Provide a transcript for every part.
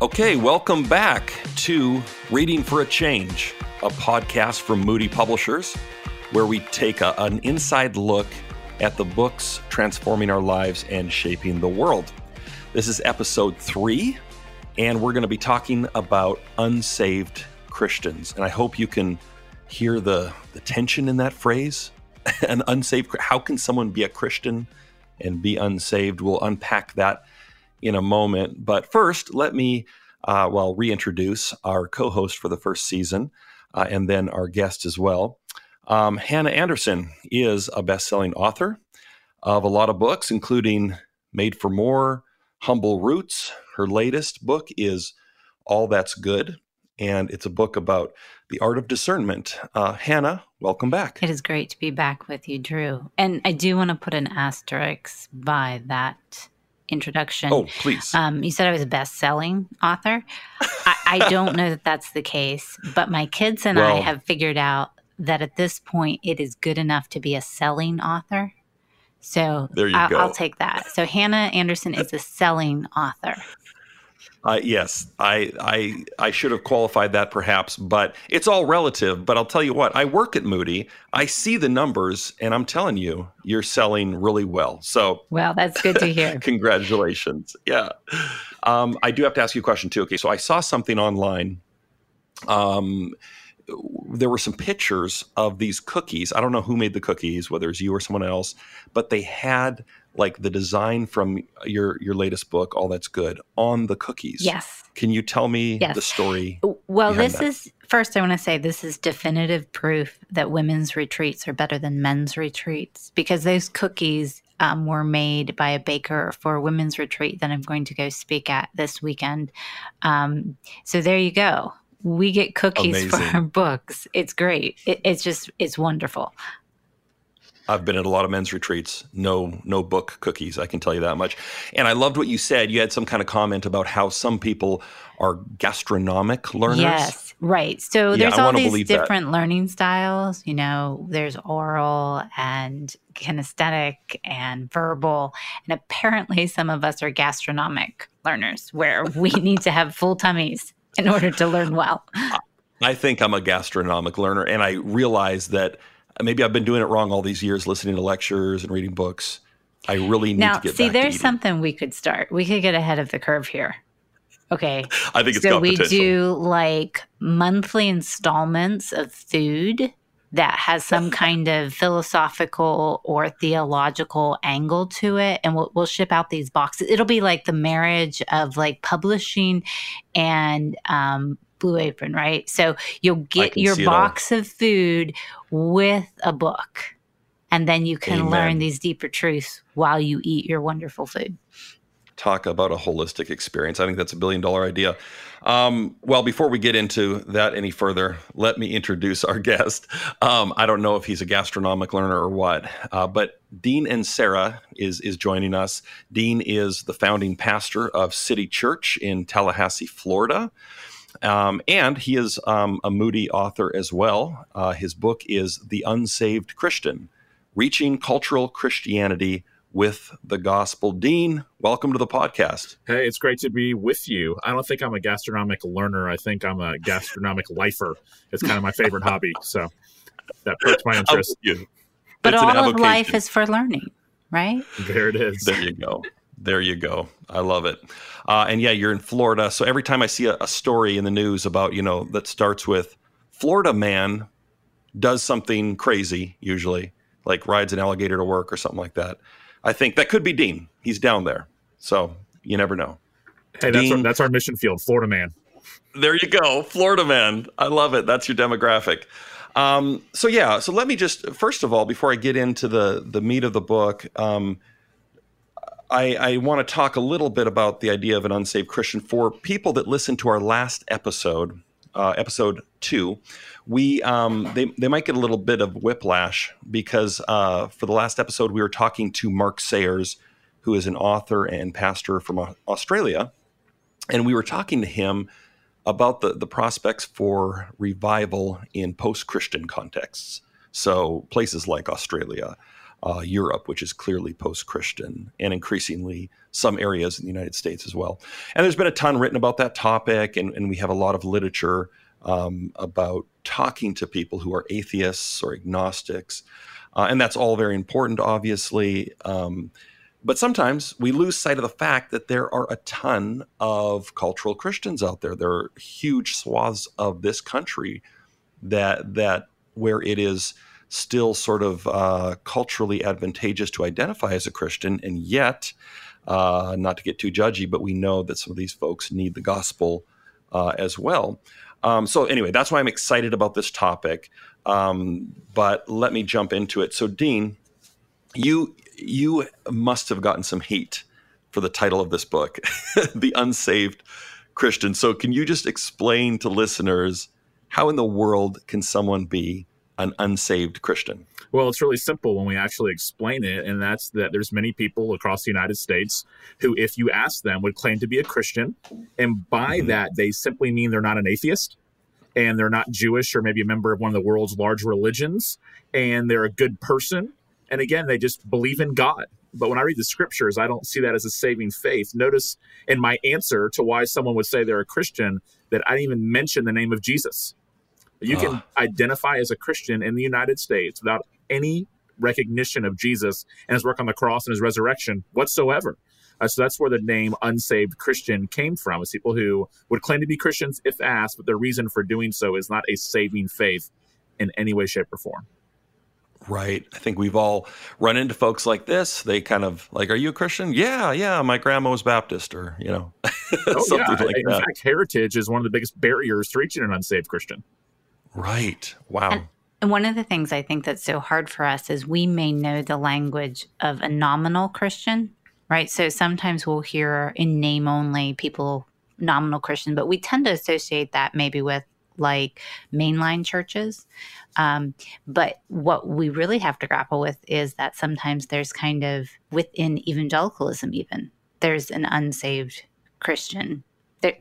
Okay, welcome back to Reading for a Change, a podcast from Moody Publishers, where we take an inside look at the books transforming our lives and shaping the world. This is episode 3, and we're going to be talking about unsaved Christians. And I hope you can hear the tension in that phrase. An unsaved, how can someone be a Christian and be unsaved? We'll unpack that in a moment. But first, let me reintroduce our co-host for the first season and then our guest as well. Hannah Anderson is a best-selling author of a lot of books, including Made for More, Humble Roots. Her latest book is All That's Good, and it's a book about the art of discernment. Hannah, welcome back. It is great to be back with you, Drew. And I do want to put an asterisk by that introduction. Oh, please. You said I was a best-selling author. I don't know that that's the case, but my kids and I have figured out that at this point, it is good enough to be a selling author. So there you go. I'll take that. So Hannah Anderson is a selling author. Yes, I should have qualified that perhaps, but it's all relative. But I'll tell you what, I work at Moody. I see the numbers, and I'm telling you, you're selling really well. So, well, that's good to hear. Congratulations. Yeah. I do have to ask you a question too. Okay, so I saw something online. There were some pictures of these cookies. I don't know who made the cookies, whether it's you or someone else, but they had like the design from your latest book, All That's Good, on the cookies. Yes. Can you tell me the story? Well, first I want to say this is definitive proof that women's retreats are better than men's retreats, because those cookies were made by a baker for a women's retreat that I'm going to go speak at this weekend. So there you go. We get cookies for our books. It's great. It's wonderful. I've been at a lot of men's retreats. No book cookies, I can tell you that much. And I loved what you said. You had some kind of comment about how some people are gastronomic learners. Yes, right. So there's all these different learning styles. You know, there's oral and kinesthetic and verbal. And apparently some of us are gastronomic learners, where we need to have full tummies in order to learn well. I think I'm a gastronomic learner, and I realize that maybe I've been doing it wrong all these years, listening to lectures and reading books. I really need to get back to eating. Now, see, there's something we could start. We could get ahead of the curve here. Okay. I think it's got potential. So we do like monthly installments of food that has some kind of philosophical or theological angle to it. And we'll ship out these boxes. It'll be like the marriage of like publishing and Blue Apron, right? So you'll get your box of food with a book, and then you can learn these deeper truths while you eat your wonderful food. Talk about a holistic experience. I think that's a billion-dollar idea. Before we get into that any further, let me introduce our guest. I don't know if he's a gastronomic learner or what, but Dean Inserra is joining us. Dean is the founding pastor of City Church in Tallahassee, Florida. And he is a Moody author as well. His book is The Unsaved Christian, Reaching Cultural Christianity with the Gospel. Dean, welcome to the podcast. Hey, it's great to be with you. I don't think I'm a gastronomic learner. I think I'm a gastronomic lifer. It's kind of my favorite hobby. So that perks my interest. But it's all of life is for learning, right? There it is. There you go. There you go. I love it. You're in Florida. So every time I see a story in the news about, that starts with Florida man does something crazy, usually, like rides an alligator to work or something like that, I think that could be Dean. He's down there. So you never know. Hey, Dean, that's our mission field, Florida man. There you go. Florida man. I love it. That's your demographic. So let me just, first of all, before I get into the meat of the book, I want to talk a little bit about the idea of an unsaved Christian. For people that listened to our last episode, episode 2, they might get a little bit of whiplash because for the last episode, we were talking to Mark Sayers, who is an author and pastor from Australia. And we were talking to him about the prospects for revival in post-Christian contexts. So places like Australia, Europe, which is clearly post-Christian, and increasingly some areas in the United States as well. And there's been a ton written about that topic, and we have a lot of literature about talking to people who are atheists or agnostics. And that's all very important, obviously. But sometimes we lose sight of the fact that there are a ton of cultural Christians out there. There are huge swaths of this country that where it is still sort of culturally advantageous to identify as a Christian. And yet, not to get too judgy, but we know that some of these folks need the gospel as well. So anyway, that's why I'm excited about this topic. But let me jump into it. So Dean, you must have gotten some heat for the title of this book, The Unsaved Christian. So can you just explain to listeners, how in the world can someone be an unsaved Christian? Well, it's really simple when we actually explain it, and that's that there's many people across the United States who, if you ask them, would claim to be a Christian, and by that, they simply mean they're not an atheist, and they're not Jewish or maybe a member of one of the world's large religions, and they're a good person, and again, they just believe in God. But when I read the scriptures, I don't see that as a saving faith. Notice in my answer to why someone would say they're a Christian that I didn't even mention the name of Jesus. You can identify as a Christian in the United States without any recognition of Jesus and his work on the cross and his resurrection whatsoever. So that's where the name unsaved Christian came from. It's people who would claim to be Christians if asked, but their reason for doing so is not a saving faith in any way, shape, or form. Right. I think we've all run into folks like this. They kind of like, are you a Christian? Yeah. My grandma was Baptist or, you know, something like that. In fact, heritage is one of the biggest barriers to reaching an unsaved Christian. Right. Wow. And one of the things I think that's so hard for us is we may know the language of a nominal Christian, right? So sometimes we'll hear in name only people, nominal Christian, but we tend to associate that maybe with like mainline churches. But what we really have to grapple with is that sometimes there's kind of within evangelicalism, even there's an unsaved Christian.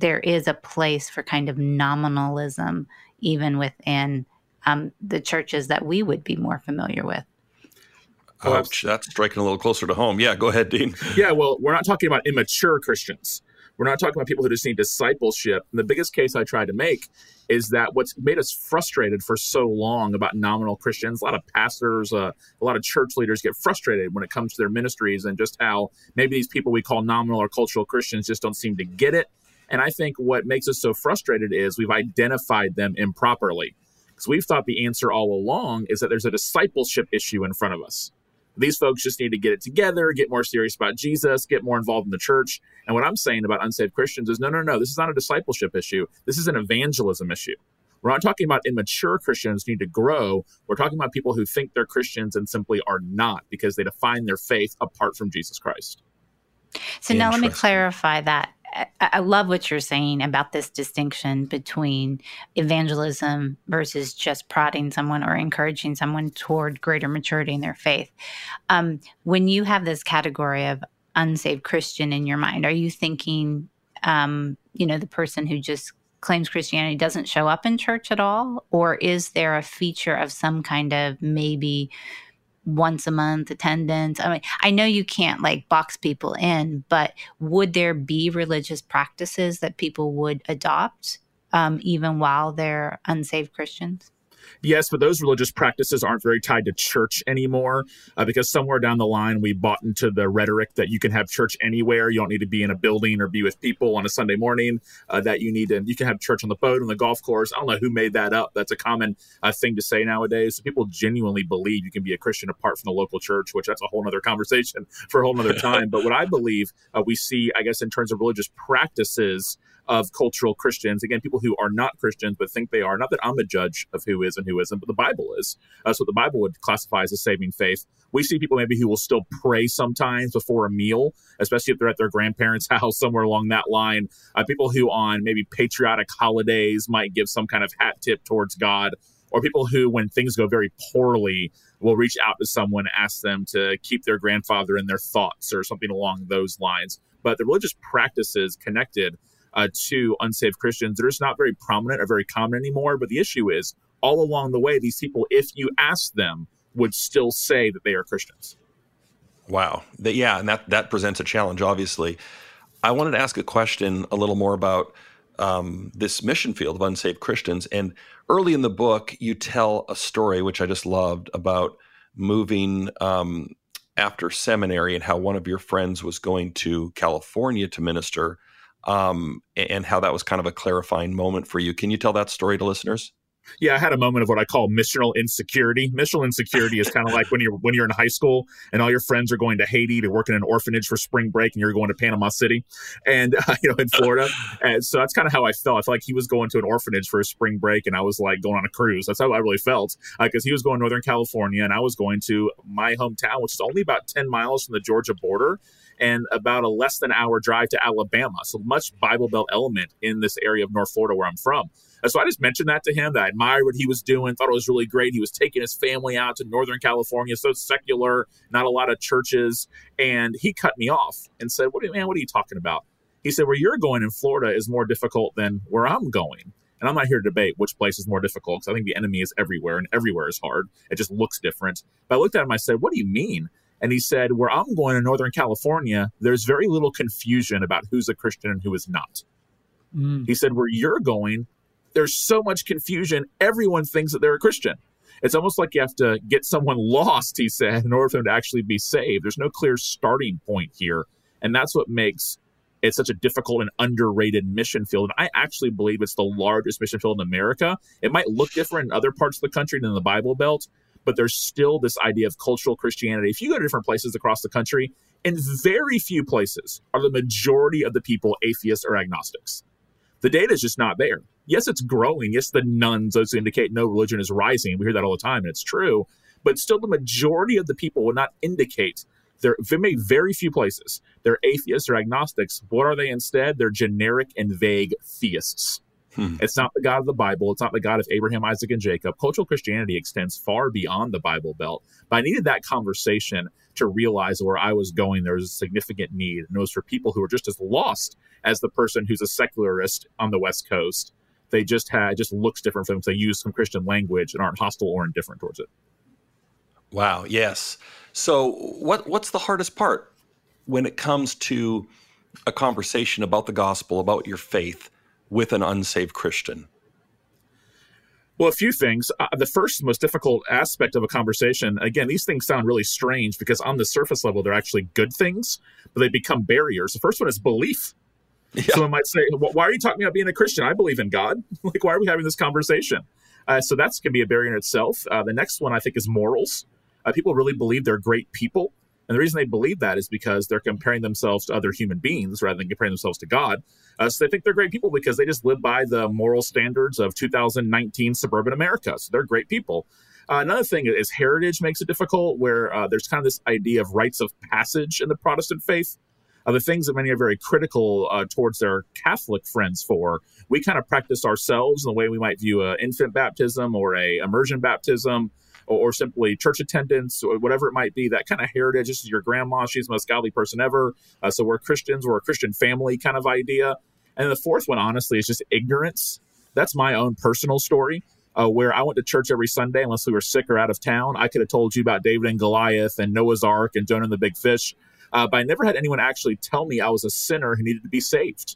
There is a place for kind of nominalism, even within the churches that we would be more familiar with. Ouch, that's striking a little closer to home. Yeah, go ahead, Dean. Yeah, well, we're not talking about immature Christians. We're not talking about people who just need discipleship. And the biggest case I try to make is that what's made us frustrated for so long about nominal Christians, a lot of pastors, a lot of church leaders get frustrated when it comes to their ministries and just how maybe these people we call nominal or cultural Christians just don't seem to get it. And I think what makes us so frustrated is we've identified them improperly. Because we've thought the answer all along is that there's a discipleship issue in front of us. These folks just need to get it together, get more serious about Jesus, get more involved in the church. And what I'm saying about unsaved Christians is, no, this is not a discipleship issue. This is an evangelism issue. We're not talking about immature Christians who need to grow. We're talking about people who think they're Christians and simply are not because they define their faith apart from Jesus Christ. So now let me clarify that. I love what you're saying about this distinction between evangelism versus just prodding someone or encouraging someone toward greater maturity in their faith. When you have this category of unsaved Christian in your mind, are you thinking, the person who just claims Christianity doesn't show up in church at all? Or is there a feature of some kind of maybe once a month attendance? I mean, I know you can't like box people in, but would there be religious practices that people would adopt even while they're unsaved Christians? Yes, but those religious practices aren't very tied to church anymore because somewhere down the line, we bought into the rhetoric that you can have church anywhere. You don't need to be in a building or be with people on a Sunday morning you can have church on the boat, on the golf course. I don't know who made that up. That's a common thing to say nowadays. So people genuinely believe you can be a Christian apart from the local church, which that's a whole nother conversation for a whole nother time. But what I believe we see, I guess, in terms of religious practices of cultural Christians, again, people who are not Christians, but think they are. Not that I'm a judge of who is and who isn't, but the Bible is. So the Bible would classify as a saving faith. We see people maybe who will still pray sometimes before a meal, especially if they're at their grandparents' house, somewhere along that line. People who on maybe patriotic holidays might give some kind of hat tip towards God, or people who, when things go very poorly, will reach out to someone, ask them to keep their grandfather in their thoughts or something along those lines. But the religious practices connected to unsaved Christians, they're just not very prominent or very common anymore. But the issue is, all along the way, these people, if you ask them, would still say that they are Christians. Wow. Yeah, and that presents a challenge, obviously. I wanted to ask a question a little more about this mission field of unsaved Christians. And early in the book, you tell a story, which I just loved, about moving after seminary and how one of your friends was going to California to minister, and how that was kind of a clarifying moment for you. Can you tell that story to listeners? Yeah, I had a moment of what I call missional insecurity. Missional insecurity is kind of like when you're in high school and all your friends are going to Haiti to work in an orphanage for spring break, and you're going to Panama City and in Florida. And so that's kind of how I felt. I felt like he was going to an orphanage for a spring break, and I was like going on a cruise. That's how I really felt, because he was going to Northern California and I was going to my hometown, which is only about 10 miles from the Georgia border, and about a less than hour drive to Alabama. So much Bible Belt element in this area of North Florida where I'm from. So I just mentioned that to him, that I admired what he was doing, thought it was really great. He was taking his family out to Northern California, so secular, not a lot of churches. And he cut me off and said, what are you talking about? He said, where you're going in Florida is more difficult than where I'm going. And I'm not here to debate which place is more difficult, because I think the enemy is everywhere and everywhere is hard. It just looks different. But I looked at him, I said, what do you mean? And he said, where I'm going in Northern California, there's very little confusion about who's a Christian and who is not. Mm. He said, where you're going, there's so much confusion. Everyone thinks that they're a Christian. It's almost like you have to get someone lost, he said, in order for them to actually be saved. There's no clear starting point here. And that's what makes it such a difficult and underrated mission field. And I actually believe it's the largest mission field in America. It might look different in other parts of the country than the Bible Belt, but there's still this idea of cultural Christianity. If you go to different places across the country, in very few places are the majority of the people atheists or agnostics. The data is just not there. Yes, it's growing. Yes, the nuns, those who indicate no religion, is rising. We hear that all the time, and it's true. But still, the majority of the people will not indicate. There may be very few places they're atheists or agnostics. What are they instead? They're generic and vague theists. It's not the God of the Bible. It's not the God of Abraham, Isaac, and Jacob. Cultural Christianity extends far beyond the Bible Belt. But I needed that conversation to realize where I was going, there was a significant need. And it was for people who were just as lost as the person who's a secularist on the West Coast. They just had, it just looks different for them. So they use some Christian language and aren't hostile or indifferent towards it. Wow. Yes. So what's the hardest part when it comes to a conversation about the gospel, about your faith with an unsaved Christian? Well, a few things. The first most difficult aspect of a conversation, again, these things sound really strange because on the surface level, they're actually good things, but they become barriers. The first one is belief. Yeah. Someone might say, why are you talking about being a Christian? I believe in God. Like, why are we having this conversation? So that's going to be a barrier in itself. The next one, I think, is morals. People really believe they're great people. And the reason they believe that is because they're comparing themselves to other human beings rather than comparing themselves to God. So they think they're great people because they just live by the moral standards of 2019 suburban America. So they're great people. Another thing is heritage makes it difficult, where there's kind of this idea of rites of passage in the Protestant faith. The things that many are very critical towards their Catholic friends for. We kind of practice ourselves in the way we might view an infant baptism or a immersion baptism, or simply church attendance, or whatever it might be. That kind of heritage, this is your grandma, she's the most godly person ever. So we're Christians, we're a Christian family kind of idea. And then the fourth one, honestly, is just ignorance. That's my own personal story, where I went to church every Sunday unless we were sick or out of town. I could have told you about David and Goliath and Noah's Ark and Jonah and the Big Fish. But I never had anyone actually tell me I was a sinner who needed to be saved.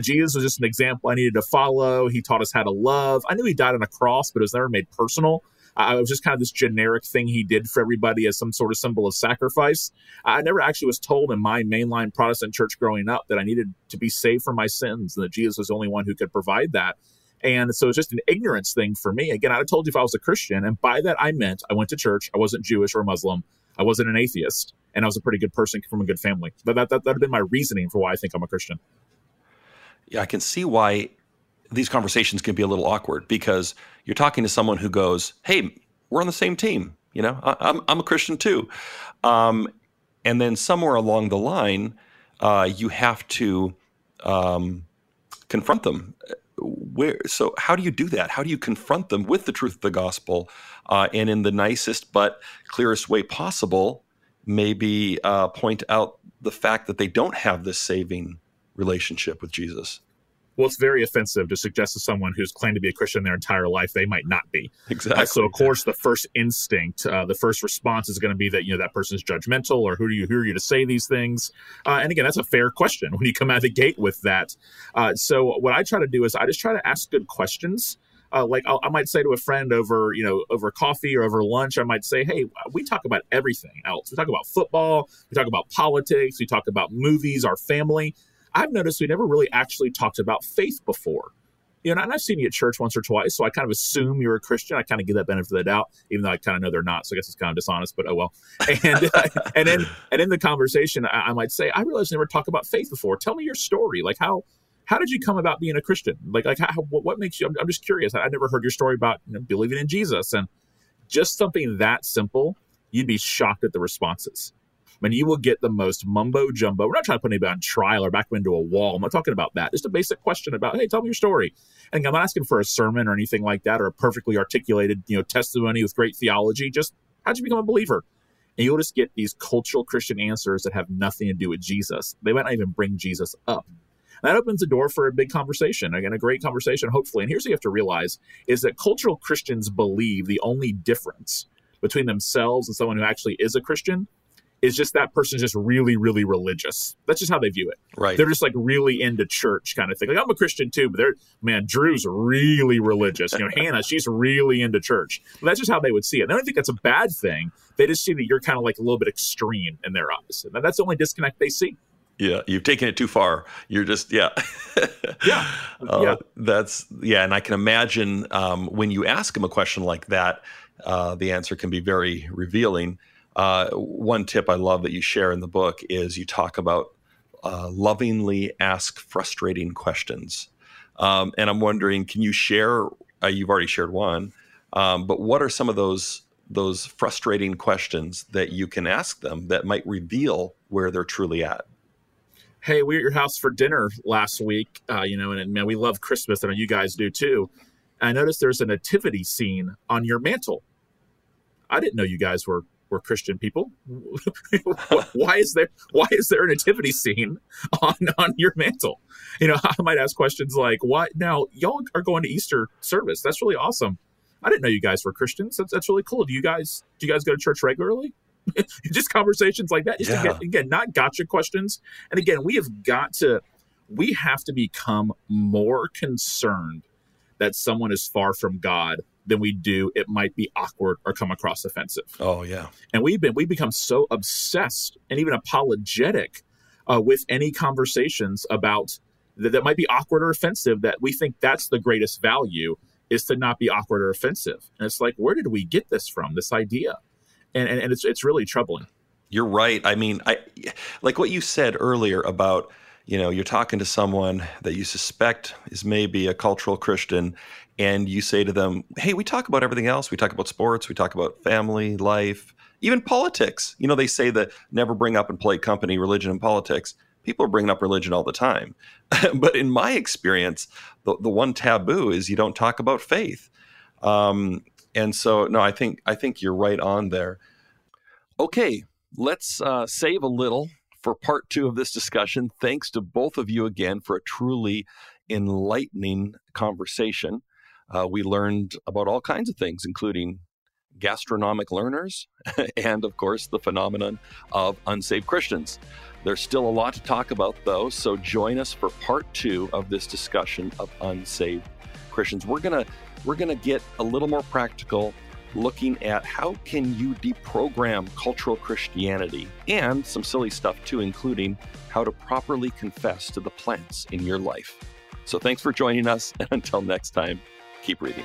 Jesus was just an example I needed to follow. He taught us how to love. I knew he died on a cross, but it was never made personal. It was just kind of this generic thing he did for everybody as some sort of symbol of sacrifice. I never actually was told in my mainline Protestant church growing up that I needed to be saved from my sins and that Jesus was the only one who could provide that. And so it's just an ignorance thing for me. Again, I'd have told you if I was a Christian. And by that, I meant I went to church. I wasn't Jewish or Muslim. I wasn't an atheist. And I was a pretty good person from a good family. But that would have been my reasoning for why I think I'm a Christian. Yeah, I can see why these conversations can be a little awkward, because you're talking to someone who goes, hey, we're on the same team. You know, I'm a Christian too. And then somewhere along the line, you have to confront them. So how do you do that? How do you confront them with the truth of the gospel and in the nicest but clearest way possible, maybe point out the fact that they don't have this saving relationship with Jesus? well, it's very offensive to suggest to someone who's claimed to be a Christian their entire life they might not be. Exactly. So, of course, the first instinct, the first response is going to be that, you know, that person's judgmental, or who are you to say these things? And again, that's a fair question when you come out of the gate with that. So what I try to do is I just try to ask good questions. Like I might say to a friend over, you know, over coffee or over lunch, I might say, hey, we talk about everything else. We talk about football. We talk about politics. We talk about movies, our family. I've noticed we never really actually talked about faith before. You know, and I've seen you at church once or twice, so I kind of assume you're a Christian. I kind of give that benefit of the doubt, even though I kind of know they're not. So I guess it's kind of dishonest, but oh well. And and in the conversation, I might say, I realized I never talked about faith before. Tell me your story. Like how did you come about being a Christian? Like how, what makes you? I'm just curious. I never heard your story about, you know, believing in Jesus, and just something that simple. You'd be shocked at the responses. I mean, you will get the most mumbo jumbo. We're not trying to put anybody on trial or back into a wall. I'm not talking about that. Just a basic question about, hey, tell me your story. And I'm not asking for a sermon or anything like that, or a perfectly articulated, you know, testimony with great theology. Just how'd you become a believer? And you'll just get these cultural Christian answers that have nothing to do with Jesus. They might not even bring Jesus up. And that opens the door for a big conversation. Again, a great conversation, hopefully. And here's what you have to realize is that cultural Christians believe the only difference between themselves and someone who actually is a Christian is just that person's just really, really religious. That's just how they view it. Right. They're just like really into church kind of thing. Like, I'm a Christian too, but Drew's really religious. You know, Hannah, she's really into church. But that's just how they would see it. They don't think that's a bad thing. They just see that you're kind of like a little bit extreme in their eyes. And that's the only disconnect they see. Yeah, you've taken it too far. You're just, yeah. Yeah. That's, yeah. And I can imagine when you ask them a question like that, the answer can be very revealing. One tip I love that you share in the book is you talk about lovingly ask frustrating questions. And I'm wondering, can you share, you've already shared one, but what are some of those frustrating questions that you can ask them that might reveal where they're truly at? Hey, we were at your house for dinner last week, you know, and man, we love Christmas. I know you guys do too. And I noticed there's a nativity scene on your mantle. I didn't know you guys were Christian people. Why is there a nativity scene on your mantle? You know, I might ask questions like, "Why now? Y'all are going to Easter service. That's really awesome. I didn't know you guys were Christians. That's really cool. Do you guys go to church regularly?" Just conversations like that. Just again, not gotcha questions. And again, we have to become more concerned that someone is far from God than we do it might be awkward or come across offensive. Oh yeah. And we've become so obsessed and even apologetic with any conversations about that might be awkward or offensive, that we think that's the greatest value, is to not be awkward or offensive. And it's like, where did we get this from, this idea? And it's really troubling. You're right. I mean, I like what you said earlier about, you know, you're talking to someone that you suspect is maybe a cultural Christian, and you say to them, hey, we talk about everything else. We talk about sports. We talk about family, life, even politics. You know, they say that never bring up and polite company, religion and politics. People are bringing up religion all the time. But in my experience, the one taboo is you don't talk about faith. And so, no, I think you're right on there. Okay, let's save a little for part two of this discussion. Thanks to both of you again for a truly enlightening conversation. We learned about all kinds of things, including gastronomic learners and, of course, the phenomenon of unsaved Christians. There's still a lot to talk about, though, so join us for part two of this discussion of unsaved Christians. We're gonna get a little more practical, looking at how can you deprogram cultural Christianity, and some silly stuff too, including how to properly confess to the plants in your life. So thanks for joining us, and until next time, keep reading.